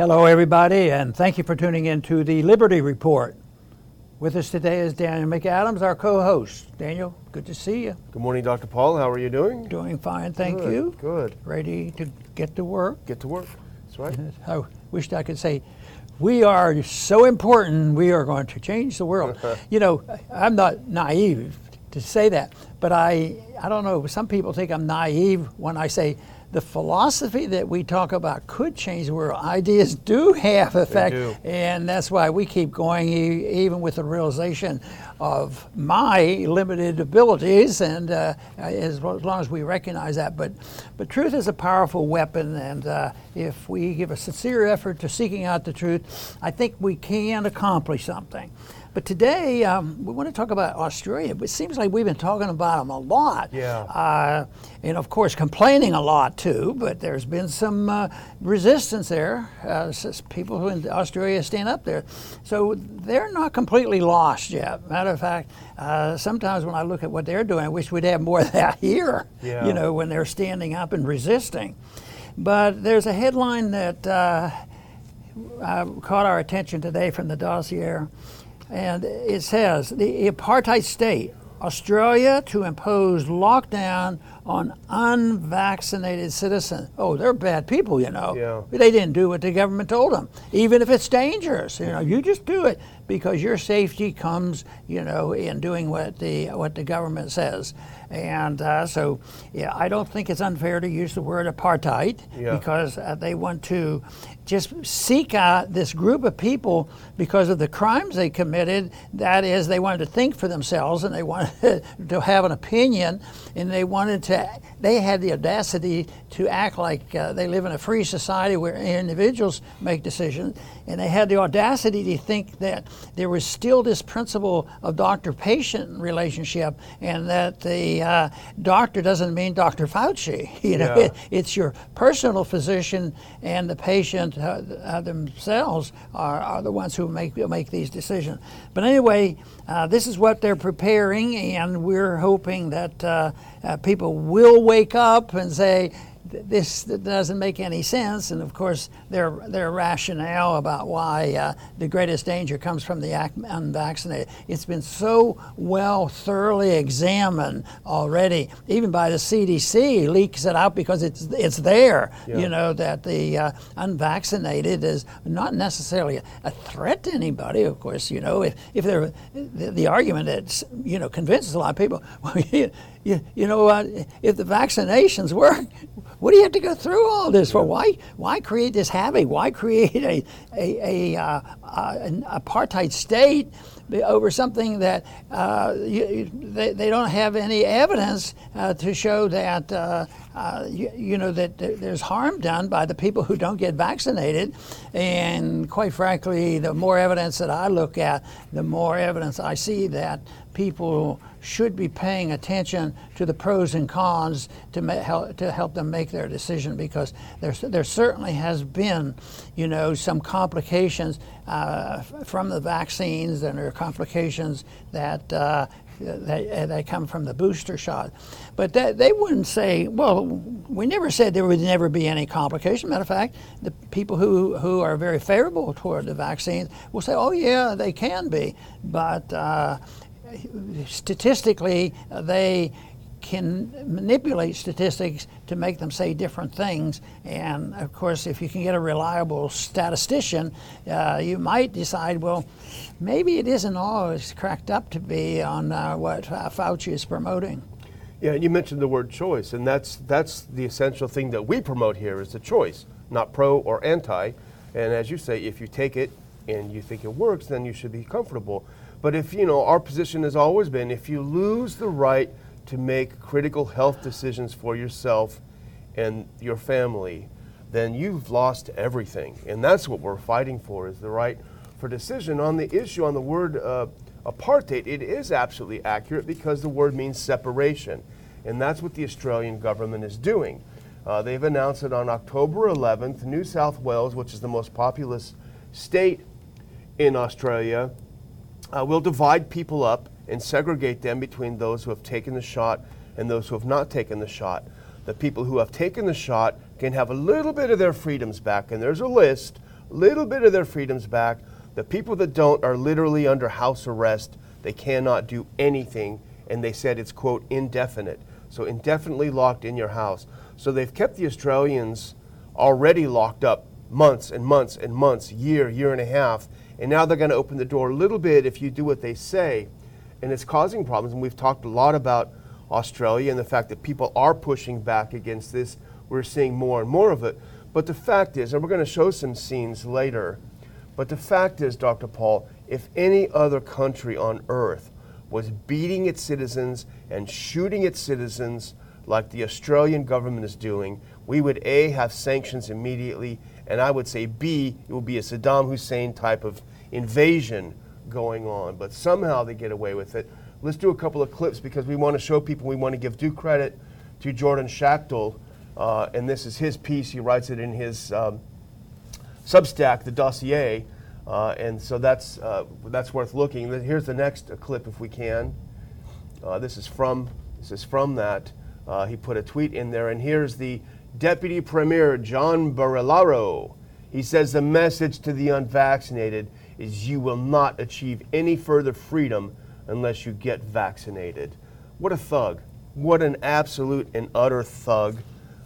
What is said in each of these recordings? Hello, everybody, and thank you for tuning in to the Liberty Report. With us today is Daniel McAdams, our co-host. Daniel, good to see you. Good morning, Dr. Paul. How are you doing? Doing fine, thank you. Good. Ready to get to work. Get to work. That's right. I wished I could say, we are so important, we are going to change the world. You know, I'm not naive to say that, but I don't know, some people think I'm naive when I say, the philosophy that we talk about could change the world. Ideas do have effect, and that's why we keep going, even with the realization of my limited abilities, and as long as we recognize that. But truth is a powerful weapon, and if we give a sincere effort to seeking out the truth, I think we can accomplish something. But today, we want to talk about Australia. It seems like we've been talking about them a lot. Yeah. And of course, complaining a lot too, but there's been some resistance there. People who in Australia stand up there. So they're not completely lost yet. Matter of fact, sometimes when I look at what they're doing, I wish we'd have more of that here, you know, when they're standing up and resisting. But there's a headline that caught our attention today from the Dossier. And it says, the apartheid state, Australia to impose lockdown on unvaccinated citizens. Oh, they're bad people, you know. Yeah. They didn't do what the government told them, even if it's dangerous. You know, you just do it because your safety comes, you know, in doing what the government says. And so, yeah, I don't think it's unfair to use the word apartheid because they want to just seek out this group of people because of the crimes they committed. That is, they wanted to think for themselves, and they wanted to have an opinion, and they wanted to. They had the audacity to act like they live in a free society where individuals make decisions, and they had the audacity to think that there was still this principle of doctor-patient relationship, and that the doctor doesn't mean Dr. Fauci. You know, it's your personal physician, and the patient themselves are the ones who make these decisions. But anyway, this is what they're preparing, and we're hoping that people will wake up and say, this doesn't make any sense. And of course, their rationale about why the greatest danger comes from the unvaccinated. It's been so well thoroughly examined already, even by the CDC leaks it out because it's there, you know, that the unvaccinated is not necessarily a threat to anybody. Of course, you know, if they're the argument that, you know, convinces a lot of people, well, you know what, if the vaccinations work, what do you have to go through all this for? Why create this havoc? Why create an apartheid state over something that they don't have any evidence to show that you know, that there's harm done by the people who don't get vaccinated? And quite frankly, the more evidence that I look at, the more evidence I see that people should be paying attention to the pros and cons to help them make their decision, because there certainly has been, you know, some complications from the vaccines, and there are complications that they come from the booster shot. But they wouldn't say, well, we never said there would never be any complication. Matter of fact, the people who are very favorable toward the vaccines will say, oh yeah, they can be, but statistically, they can manipulate statistics to make them say different things. And of course, if you can get a reliable statistician, you might decide, well, maybe it isn't all it's cracked up to be on what Fauci is promoting. Yeah, you mentioned the word choice, and that's the essential thing that we promote here is the choice, not pro or anti. And as you say, if you take it and you think it works, then you should be comfortable. But if, you know, our position has always been, if you lose the right to make critical health decisions for yourself and your family, then you've lost everything. And that's what we're fighting for, is the right for decision. On the issue, on the word apartheid, it is absolutely accurate because the word means separation. And that's what the Australian government is doing. They've announced that on October 11th, New South Wales, which is the most populous state in Australia, we'll divide people up and segregate them between those who have taken the shot and those who have not taken the shot. The people who have taken the shot can have a little bit of their freedoms back, and there's a list a little bit of their freedoms back. The people that don't are literally under house arrest. They cannot do anything, and they said it's, quote, indefinite. So indefinitely locked in your house. So they've kept the Australians already locked up months and months and months, year and a half, and now they're going to open the door a little bit if you do what they say, and it's causing problems. And we've talked a lot about Australia and the fact that people are pushing back against this. We're seeing more and more of it. But the fact is, and we're going to show some scenes later, but the fact is, Dr. Paul, if any other country on earth was beating its citizens and shooting its citizens like the Australian government is doing, we would A, have sanctions immediately, and I would say B, it would be a Saddam Hussein type of invasion going on. But somehow they get away with it. Let's do a couple of clips because we want to show people, we want to give due credit to Jordan Schachtel, and this is his piece. He writes it in his Substack, the Dossier, and so that's worth looking. Here's the next clip, if we can. This is from that. He put a tweet in there, and here's the Deputy Premier John Barilaro. He says the message to the unvaccinated is you will not achieve any further freedom unless you get vaccinated. What a thug. What an absolute and utter thug.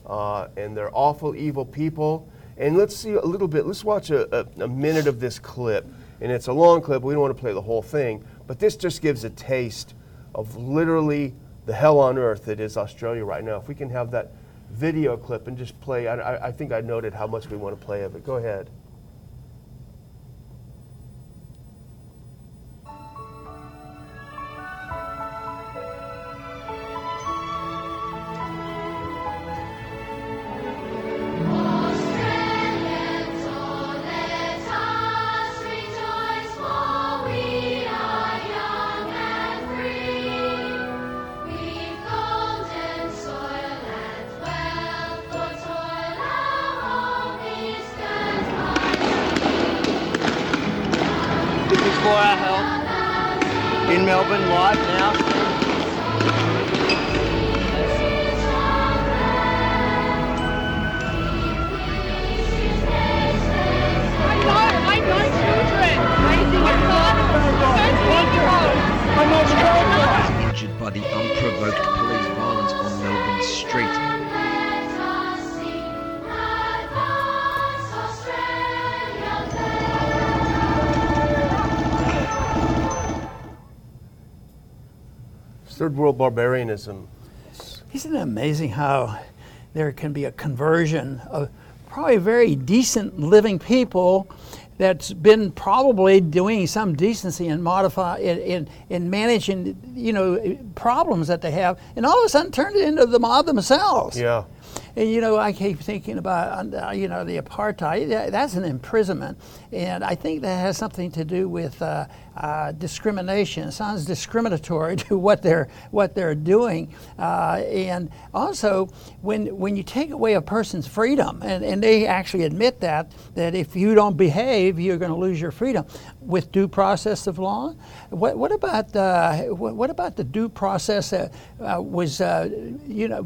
And they're awful, evil people. And let's see a little bit. Let's watch a minute of this clip. And it's a long clip. We don't want to play the whole thing. But this just gives a taste of literally the hell on earth that is Australia right now. If we can have that video clip and just play. I think I noted how much we want to play of it. Go ahead. Third world barbarianism. Isn't it amazing how there can be a conversion of probably very decent living people that's been probably doing some decency and in managing, you know, problems that they have, and all of a sudden turned it into the mob themselves. Yeah. And, you know, I keep thinking about, you know, the apartheid. That's an imprisonment. And I think that has something to do with discrimination. It sounds discriminatory to what they're doing. And also, when you take away a person's freedom, and they actually admit that if you don't behave, you're going to lose your freedom. With due process of law, what about the due process that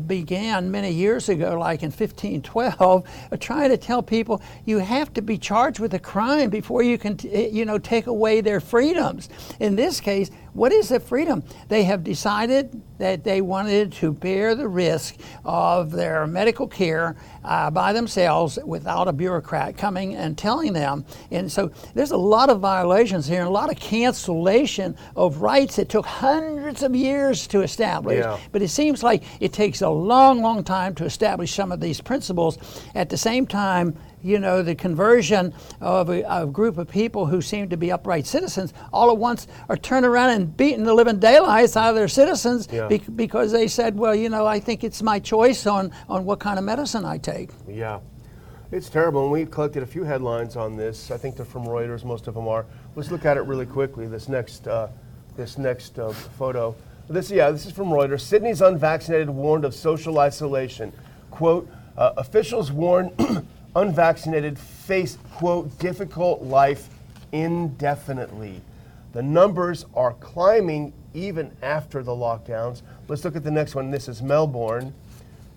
began many years ago, like in 1512, trying to tell people you have to be charged with a crime before you can take away their freedoms. In this case, what is the freedom? They have decided that they wanted to bear the risk of their medical care by themselves without a bureaucrat coming and telling them. And so there's a lot of violations here, and a lot of cancellation of rights that took hundreds of years to establish. Yeah. But it seems like it takes a long, long time to establish some of these principles. At the same time, you know, the conversion of a group of people who seem to be upright citizens all at once are turned around and beating the living daylights out of their citizens. Yeah. because they said, well, you know, I think it's my choice on what kind of medicine I take. Yeah, it's terrible. And we collected a few headlines on this. I think they're from Reuters, most of them are. Let's look at it really quickly, this next photo. This is from Reuters. Sydney's unvaccinated warned of social isolation. Quote, officials warn unvaccinated face, quote, difficult life indefinitely. The numbers are climbing even after the lockdowns. Let's look at the next one. This is Melbourne.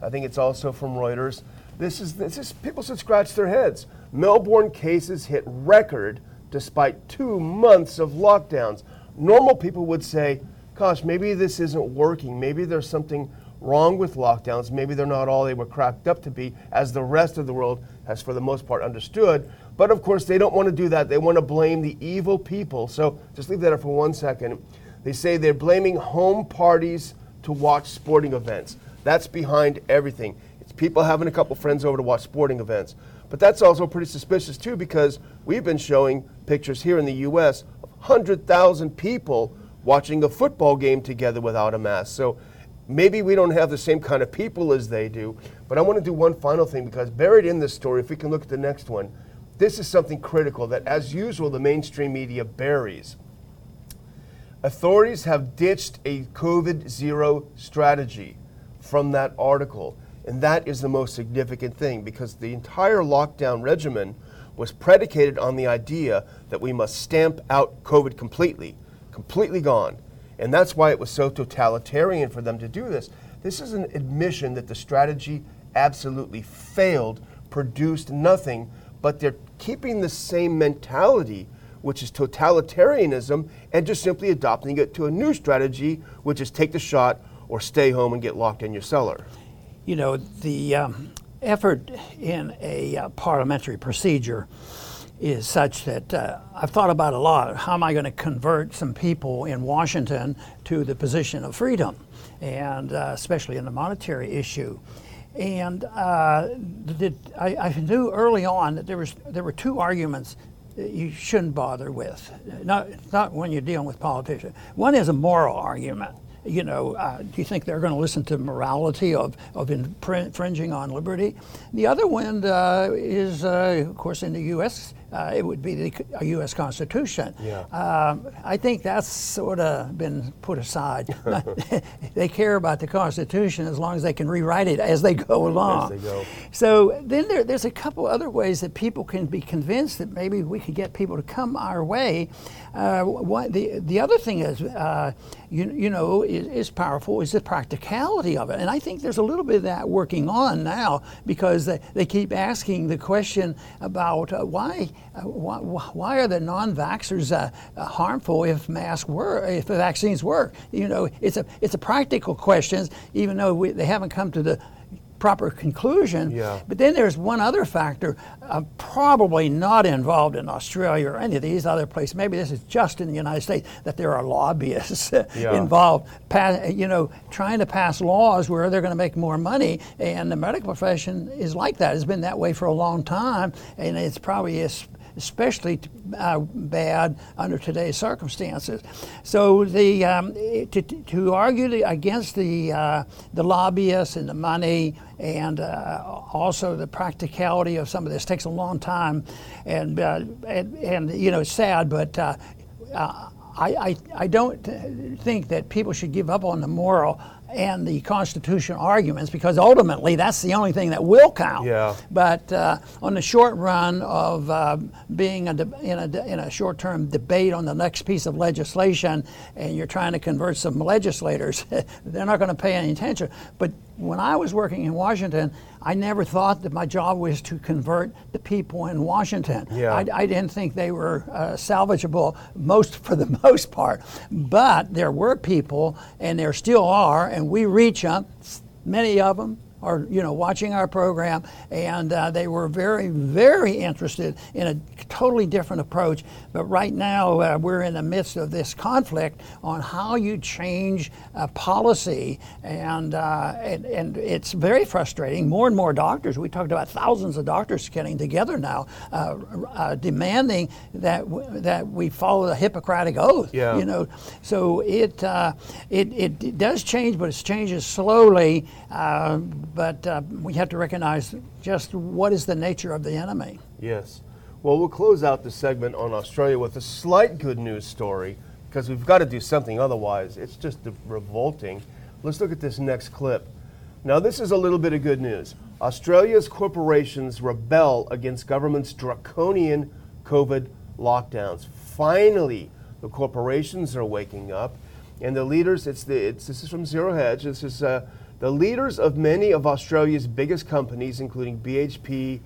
I think it's also from Reuters. This is people should scratch their heads. Melbourne cases hit record despite 2 months of lockdowns. Normal people would say, gosh, maybe this isn't working. Maybe there's something wrong with lockdowns. Maybe they're not all they were cracked up to be, as the rest of the world has for the most part understood. But of course, they don't want to do that. They want to blame the evil people. So just leave that up for 1 second. They say they're blaming home parties to watch sporting events. That's behind everything. It's people having a couple friends over to watch sporting events. But that's also pretty suspicious too, because we've been showing pictures here in the US of 100,000 people watching a football game together without a mask. So maybe we don't have the same kind of people as they do. But I want to do one final thing, because buried in this story, if we can look at the next one, this is something critical that, as usual, the mainstream media buries. Authorities have ditched a COVID zero strategy from that article. And that is the most significant thing, because the entire lockdown regimen was predicated on the idea that we must stamp out COVID completely gone. And that's why it was so totalitarian for them to do this. This is an admission that the strategy absolutely failed, produced nothing, but they're keeping the same mentality, which is totalitarianism, and just simply adopting it to a new strategy, which is take the shot or stay home and get locked in your cellar. You know, the effort in a parliamentary procedure is such that I've thought about a lot. How am I going to convert some people in Washington to the position of freedom, and especially in the monetary issue? And I knew early on that there were two arguments you shouldn't bother with, not when you're dealing with politicians. One is a moral argument. You know, do you think they're going to listen to morality of infringing on liberty? The other one is, of course, in the U.S., it would be a U.S. Constitution. Yeah. I think that's sort of been put aside. They care about the Constitution as long as they can rewrite it as they go along. As they go. So then there's a couple other ways that people can be convinced that maybe we could get people to come our way. The other thing is, is powerful is the practicality of it. And I think there's a little bit of that working on now, because they keep asking the question about why are the non-vaxxers harmful if the vaccines work? You know, it's a practical question, even though they haven't come to the proper conclusion. Yeah. But then there's one other factor, probably not involved in Australia or any of these other places. Maybe this is just in the United States, that there are lobbyists involved, trying to pass laws where they're going to make more money. And the medical profession is like that. It's been that way for a long time, and it's probably especially bad under today's circumstances. So the to argue against the lobbyists and the money, and also the practicality of some of this takes a long time, and it's sad, but I don't think that people should give up on the moral and the constitutional arguments, because ultimately that's the only thing that will count. Yeah. But on the short run of being in a short-term debate on the next piece of legislation, and you're trying to convert some legislators, they're not going to pay any attention. But when I was working in Washington, I never thought that my job was to convert the people in Washington. Yeah. I didn't think they were salvageable for the most part. But there were people, and there still are, and we reach them. Many of them are, watching our program, and they were very, very interested in a totally different approach. But right now, we're in the midst of this conflict on how you change policy, and it's very frustrating. More and more doctors, we talked about thousands of doctors getting together now, demanding that we follow the Hippocratic Oath. Yeah. So it does change, but it changes slowly. But we have to recognize just what is the nature of the enemy. Yes. Well, we'll close out the segment on Australia with a slight good news story, because we've got to do something, otherwise it's just revolting. Let's look at this next clip. Now, this is a little bit of good news. Australia's corporations rebel against government's draconian COVID lockdowns. Finally, the corporations are waking up, and the leaders, this is from Zero Hedge. This is The leaders of many of Australia's biggest companies, including BHP,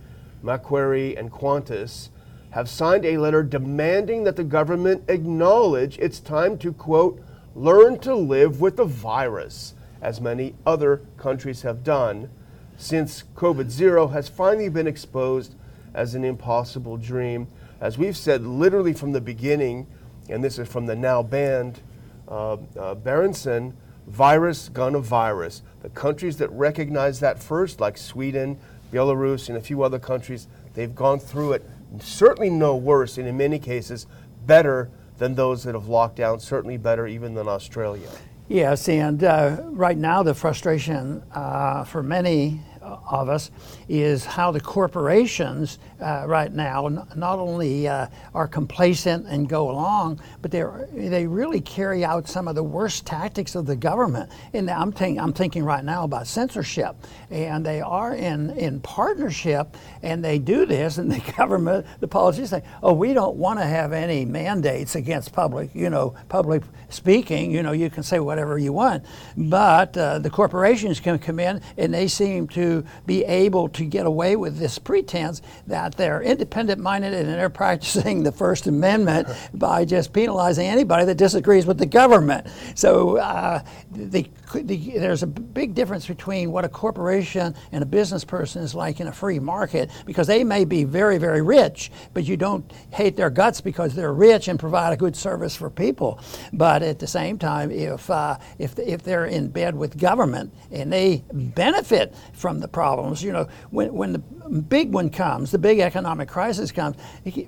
Macquarie, and Qantas, have signed a letter demanding that the government acknowledge it's time to, quote, learn to live with the virus, as many other countries have done, since COVID zero has finally been exposed as an impossible dream. As we've said literally from the beginning, and this is from the now banned Berenson, virus gonna virus. The countries that recognize that first, like Sweden, Belarus, and a few other countries, they've gone through it certainly no worse, and in many cases better than those that have locked down, certainly better even than Australia. Yes, and right now the frustration for many of us is how the corporations right now not only are complacent and go along, but they really carry out some of the worst tactics of the government. And I'm thinking right now about censorship, and they are in partnership, and they do this, and the government, the politicians say, "Oh, we don't want to have any mandates against public speaking. You can say whatever you want," but the corporations can come in, and they seem to be able to get away with this pretense that they're independent-minded and they're practicing the First Amendment by just penalizing anybody that disagrees with the government. So there's a big difference between what a corporation and a business person is like in a free market, because they may be very, very rich, but you don't hate their guts because they're rich and provide a good service for people. But at the same time, if they're in bed with government and they benefit from the problems, when the big one comes, the big economic crisis comes,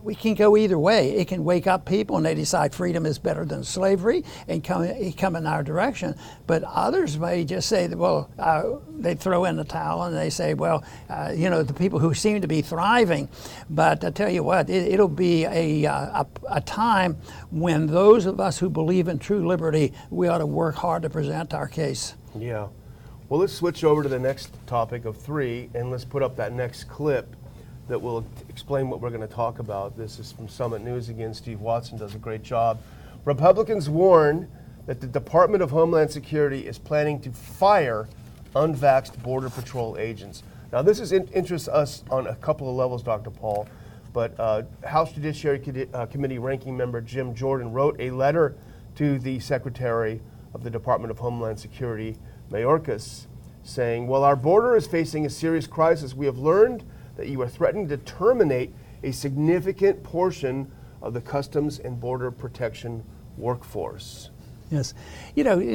we can go either way. It can wake up people and they decide freedom is better than slavery and come in our direction. But others may just say that, well, they throw in the towel and they say, well, the people who seem to be thriving. But I tell you what, it'll be a time when those of us who believe in true liberty, we ought to work hard to present our case. Yeah. Well, let's switch over to the next topic of three, and let's put up that next clip that will explain what we're going to talk about. This is from Summit News again. Steve Watson does a great job. Republicans warn that the Department of Homeland Security is planning to fire unvaxxed Border Patrol agents. Now, this interests us on a couple of levels, Dr. Paul, but House Judiciary Committee Ranking Member Jim Jordan wrote a letter to the Secretary of the Department of Homeland Security, Mayorkas, saying, while our border is facing a serious crisis, we have learned that you are threatening to terminate a significant portion of the Customs and Border Protection workforce. Yes, The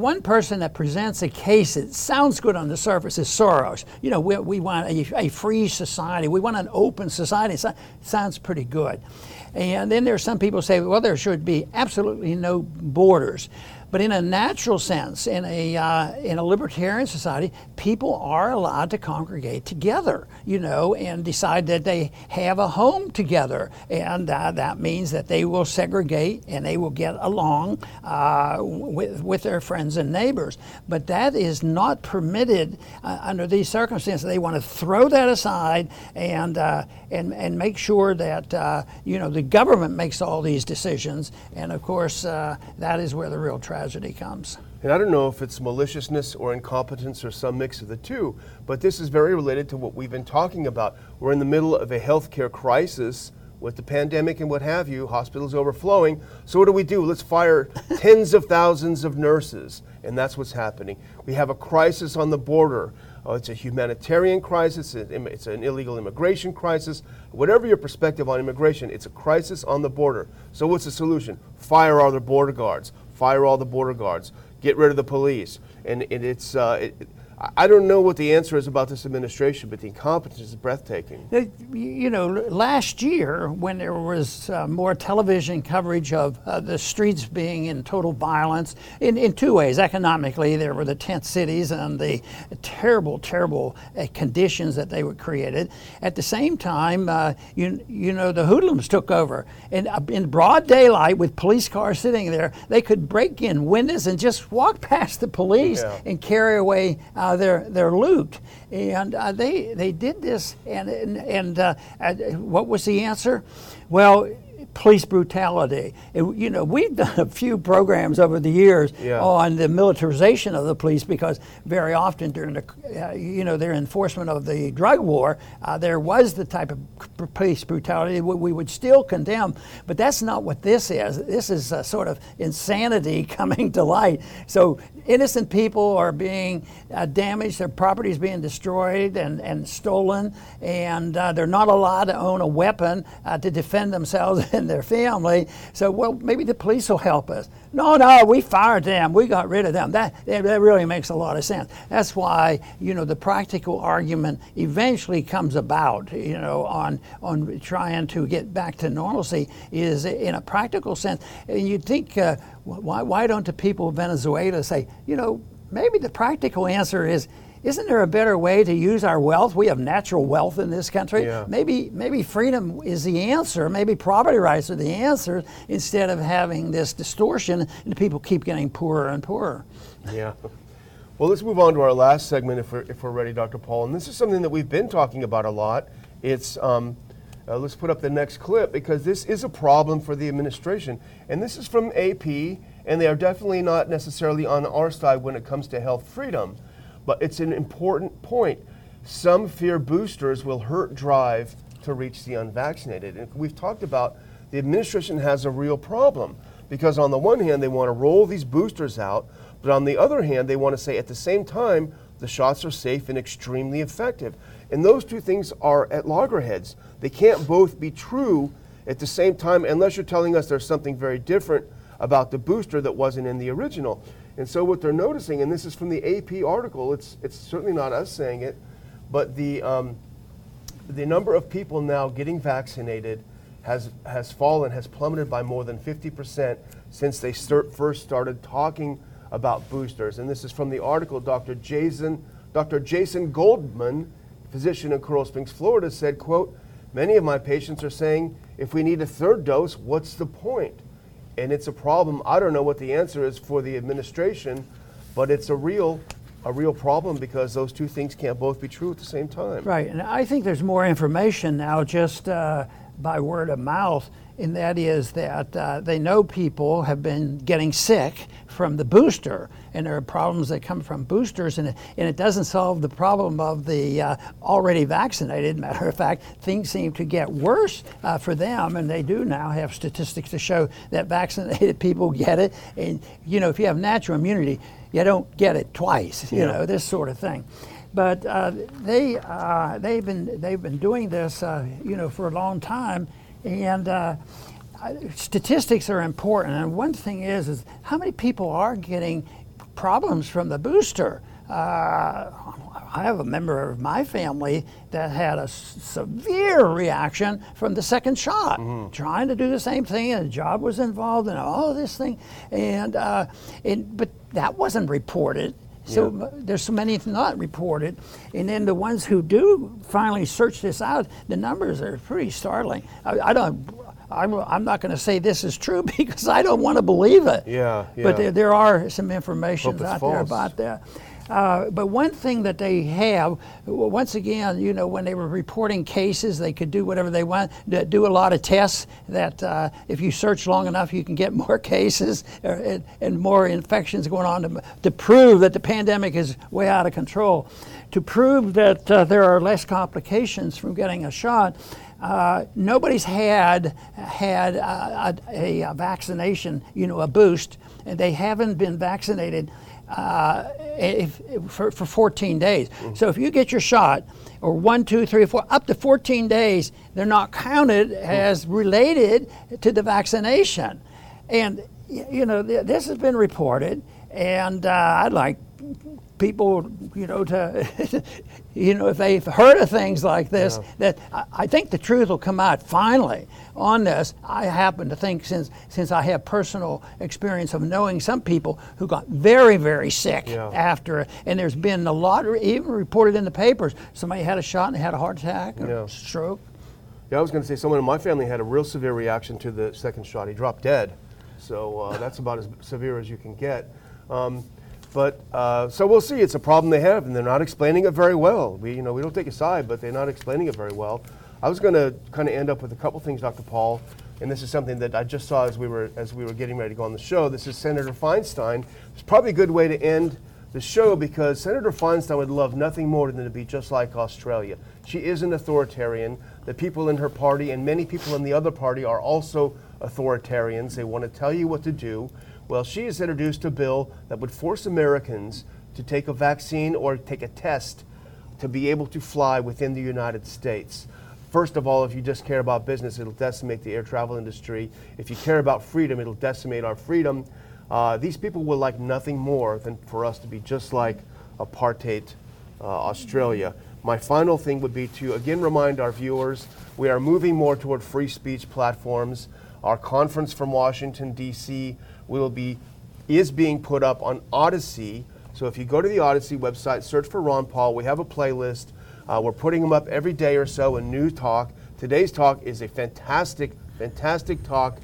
one person that presents a case that sounds good on the surface is Soros. We want a free society. We want an open society. It sounds pretty good. And then there's some people say, well, there should be absolutely no borders. But in a natural sense, in a libertarian society, people are allowed to congregate together, and decide that they have a home together, and that means that they will segregate and they will get along with their friends and neighbors. But that is not permitted under these circumstances. They want to throw that aside and make sure that the government makes all these decisions. And of course, that is where the real tragedy comes. And I don't know if it's maliciousness or incompetence or some mix of the two, but this is very related to what we've been talking about. We're in the middle of a healthcare crisis with the pandemic and what have you, hospitals overflowing. So what do? Let's fire tens of thousands of nurses, and that's what's happening. We have a crisis on the border. Oh, it's a humanitarian crisis, it's an illegal immigration crisis. Whatever your perspective on immigration, it's a crisis on the border. So what's the solution? Fire all the border guards. Fire all the border guards. Get rid of the police. And it's... I don't know what the answer is about this administration, but the incompetence is breathtaking. Last year, when there was more television coverage of the streets being in total violence, in two ways. Economically, there were the tent cities and the terrible, terrible conditions that they were created. At the same time, the hoodlums took over. And in broad daylight, with police cars sitting there, they could break in windows and just walk past the police and carry away their loot, and they did this, and what was the answer? Well, police brutality. We've done a few programs over the years on the militarization of the police, because very often during the, their enforcement of the drug war, there was the type of police brutality we would still condemn. But that's not what this is. This is a sort of insanity coming to light. So innocent people are being damaged, their property is being destroyed and stolen, and they're not allowed to own a weapon to defend themselves and their family. So, well, maybe the police will help us. No, we fired them, we got rid of them. That really makes a lot of sense. That's why, the practical argument eventually comes about, on trying to get back to normalcy is in a practical sense. And you'd think, why don't the people of Venezuela say, maybe the practical answer is, isn't there a better way to use our wealth? We have natural wealth in this country. Yeah. Maybe freedom is the answer. Maybe property rights are the answer, instead of having this distortion and people keep getting poorer and poorer. Yeah. Well, let's move on to our last segment if we're ready, Dr. Paul. And this is something that we've been talking about a lot. It's let's put up the next clip, because this is a problem for the administration. And this is from AP, and they are definitely not necessarily on our side when it comes to health freedom. But it's an important point. Some fear boosters will hurt drive to reach the unvaccinated. And we've talked about the administration has a real problem, because on the one hand, they want to roll these boosters out, but on the other hand, they want to say at the same time, the shots are safe and extremely effective. And those two things are at loggerheads. They can't both be true at the same time, unless you're telling us there's something very different about the booster that wasn't in the original. And so what they're noticing, and this is from the AP article, it's certainly not us saying it, but the number of people now getting vaccinated has plummeted by more than 50% since they first started talking about boosters. And this is from the article. Dr. Jason Goldman, physician in Coral Springs, Florida, said, quote, "Many of my patients are saying, if we need a third dose, what's the point? And it's a problem. I don't know what the answer is for the administration, but it's a real problem, because those two things can't both be true at the same time." Right, and I think there's more information now just by word of mouth, and that is that they know people have been getting sick from the booster, and there are problems that come from boosters, and it doesn't solve the problem of the already vaccinated. Matter of fact, things seem to get worse for them, and they do now have statistics to show that vaccinated people get it, and if you have natural immunity, you don't get it twice, this sort of thing. But they've been doing this, for a long time, and statistics are important. And one thing is how many people are getting problems from the booster. I have a member of my family that had a severe reaction from the second shot, trying to do the same thing, and a job was involved in all of this thing, but that wasn't reported. So there's so many not reported, and then the ones who do finally search this out, the numbers are pretty startling. I'm not going to say this is true, because I don't want to believe it. Yeah. But there are some information out there about that. But one thing that they have, once again, when they were reporting cases, they could do whatever they want, do a lot of tests that if you search long enough, you can get more cases and more infections going on to prove that the pandemic is way out of control. To prove that there are less complications from getting a shot, nobody's had a vaccination, a boost, and they haven't been vaccinated for 14 days. So if you get your shot, or 1, 2, 3, 4, up to 14 days, they're not counted as related to the vaccination. And, this has been reported, and I'd like people, to, if they've heard of things like this, that I think the truth will come out finally on this. I happen to think, since I have personal experience of knowing some people who got very, very sick after, and there's been a lot, even reported in the papers, somebody had a shot and had a heart attack or stroke. Yeah, I was going to say someone in my family had a real severe reaction to the second shot. He dropped dead. So that's about as severe as you can get. But so we'll see. It's a problem they have, and they're not explaining it very well. We don't take a side, but they're not explaining it very well. I was going to kind of end up with a couple things, Dr. Paul. and this is something that I just saw as we were getting ready to go on the show. This is Senator Feinstein. It's probably a good way to end the show because Senator Feinstein would love nothing more than to be just like Australia. She is an authoritarian. The people in her party and many people in the other party are also authoritarians. They want to tell you what to do. Well, she has introduced a bill that would force Americans to take a vaccine or take a test to be able to fly within the United States. First of all, if you just care about business, it'll decimate the air travel industry. If you care about freedom, it'll decimate our freedom. These people will like nothing more than for us to be just like apartheid Australia. My final thing would be to again remind our viewers, we are moving more toward free speech platforms. Our conference from Washington, D.C. is being put up on Odyssey. So if you go to the Odyssey website, search for Ron Paul, we have a playlist. We're putting them up every day or so, a new talk. Today's talk is a fantastic, fantastic talk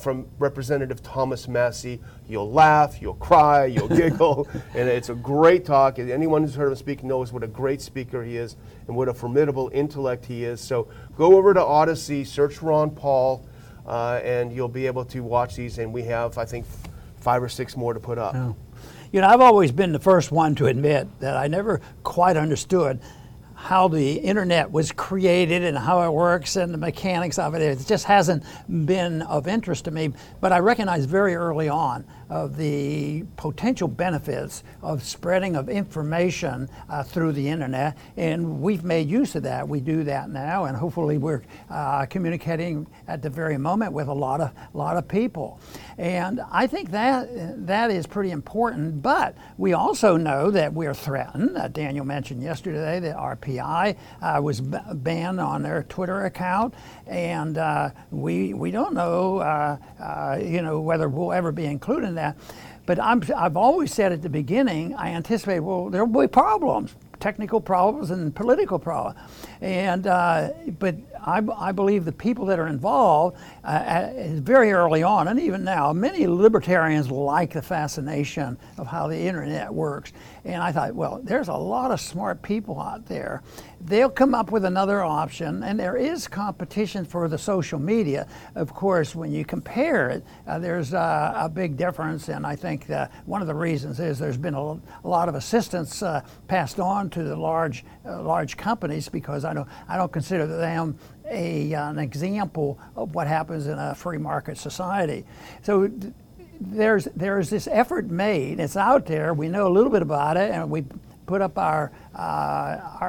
from Representative Thomas Massie. You'll laugh, you'll cry, you'll giggle, and it's a great talk. Anyone who's heard him speak knows what a great speaker he is and what a formidable intellect he is. So go over to Odyssey, search Ron Paul, and you'll be able to watch these. And we have, I think, 5 or 6 more to put up. Oh. You know, I've always been the first one to admit that I never quite understood how the internet was created and how it works and the mechanics of it. It just hasn't been of interest to me, but I recognized very early on of the potential benefits of spreading of information through the internet, and we've made use of that. We do that now, and hopefully we're communicating at the very moment with a lot of people. And I think that is pretty important, but we also know that we're threatened. Daniel mentioned yesterday that RPI was banned on their Twitter account, and we don't know you know, whether we'll ever be included in that. But I've always said at the beginning, I anticipate, well, there will be problems, technical problems and political problems. And but I believe the people that are involved very early on, and even now, many libertarians like the fascination of how the internet works. And I thought, well, there's a lot of smart people out there. They'll come up with another option, and there is competition for the social media. Of course, when you compare it, there's a big difference, and I think one of the reasons is there's been a lot of assistance passed on to the large companies, because I don't consider them an example of what happens in a free market society. So there's this effort made. It's out there. We know a little bit about it, and we put up our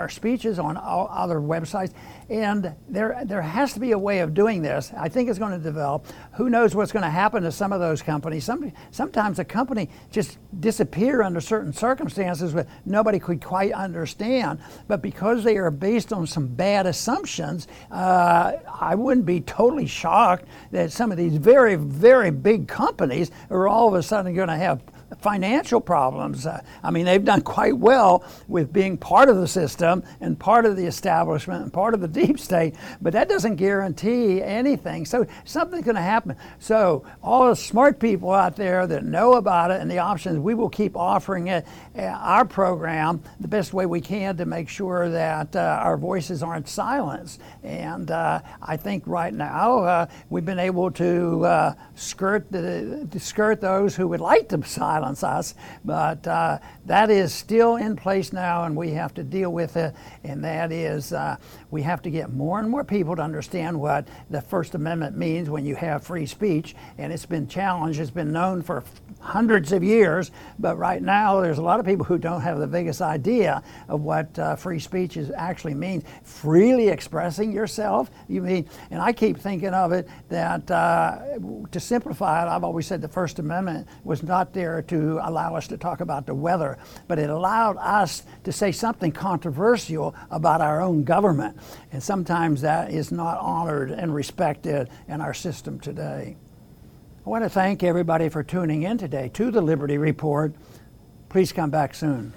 speeches on other websites. And there has to be a way of doing this. I think it's going to develop. Who knows what's going to happen to some of those companies? Sometimes a company just disappear under certain circumstances that nobody could quite understand. But because they are based on some bad assumptions, I wouldn't be totally shocked that some of these very, very big companies are all of a sudden going to have financial problems. I mean, they've done quite well with being part of the system and part of the establishment and part of the deep state, but that doesn't guarantee anything. So something's going to happen. So all the smart people out there that know about it and the options, we will keep offering it, our program, the best way we can to make sure that our voices aren't silenced. And I think right now we've been able to skirt those who would like to silence us, but that is still in place now, and we have to deal with it. And that is, we have to get more and more people to understand what the First Amendment means when you have free speech. And it's been challenged, it's been known for hundreds of years, but right now there's a lot of people who don't have the biggest idea of what free speech is actually means. Freely expressing yourself, you mean, and I keep thinking of it that to simplify it, I've always said the First Amendment was not there to allow us to talk about the weather, but it allowed us to say something controversial about our own government. And sometimes that is not honored and respected in our system today. I want to thank everybody for tuning in today to the Liberty Report. Please come back soon.